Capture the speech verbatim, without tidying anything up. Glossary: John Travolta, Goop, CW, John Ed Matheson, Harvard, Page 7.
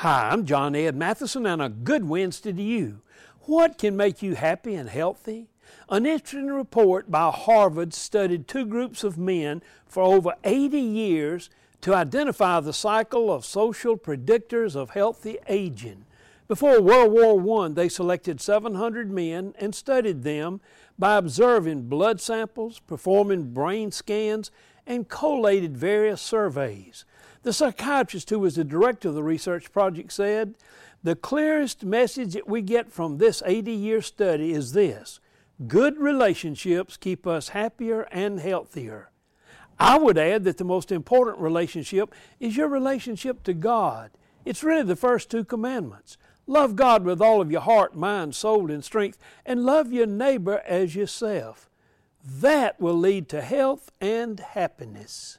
Hi, I'm John Ed Matheson, and a good Wednesday to you. What can make you happy and healthy? An interesting report by Harvard studied two groups of men for over eighty years to identify the cycle of social predictors of healthy aging. Before World War One, they selected seven hundred men and studied them by observing blood samples, performing brain scans, and collated various surveys. The psychiatrist who was the director of the research project said, "The clearest message that we get from this eighty-year study is this: good relationships keep us happier and healthier." I would add that the most important relationship is your relationship to God. It's really the first two commandments. Love God with all of your heart, mind, soul, and strength, and love your neighbor as yourself. That will lead to health and happiness.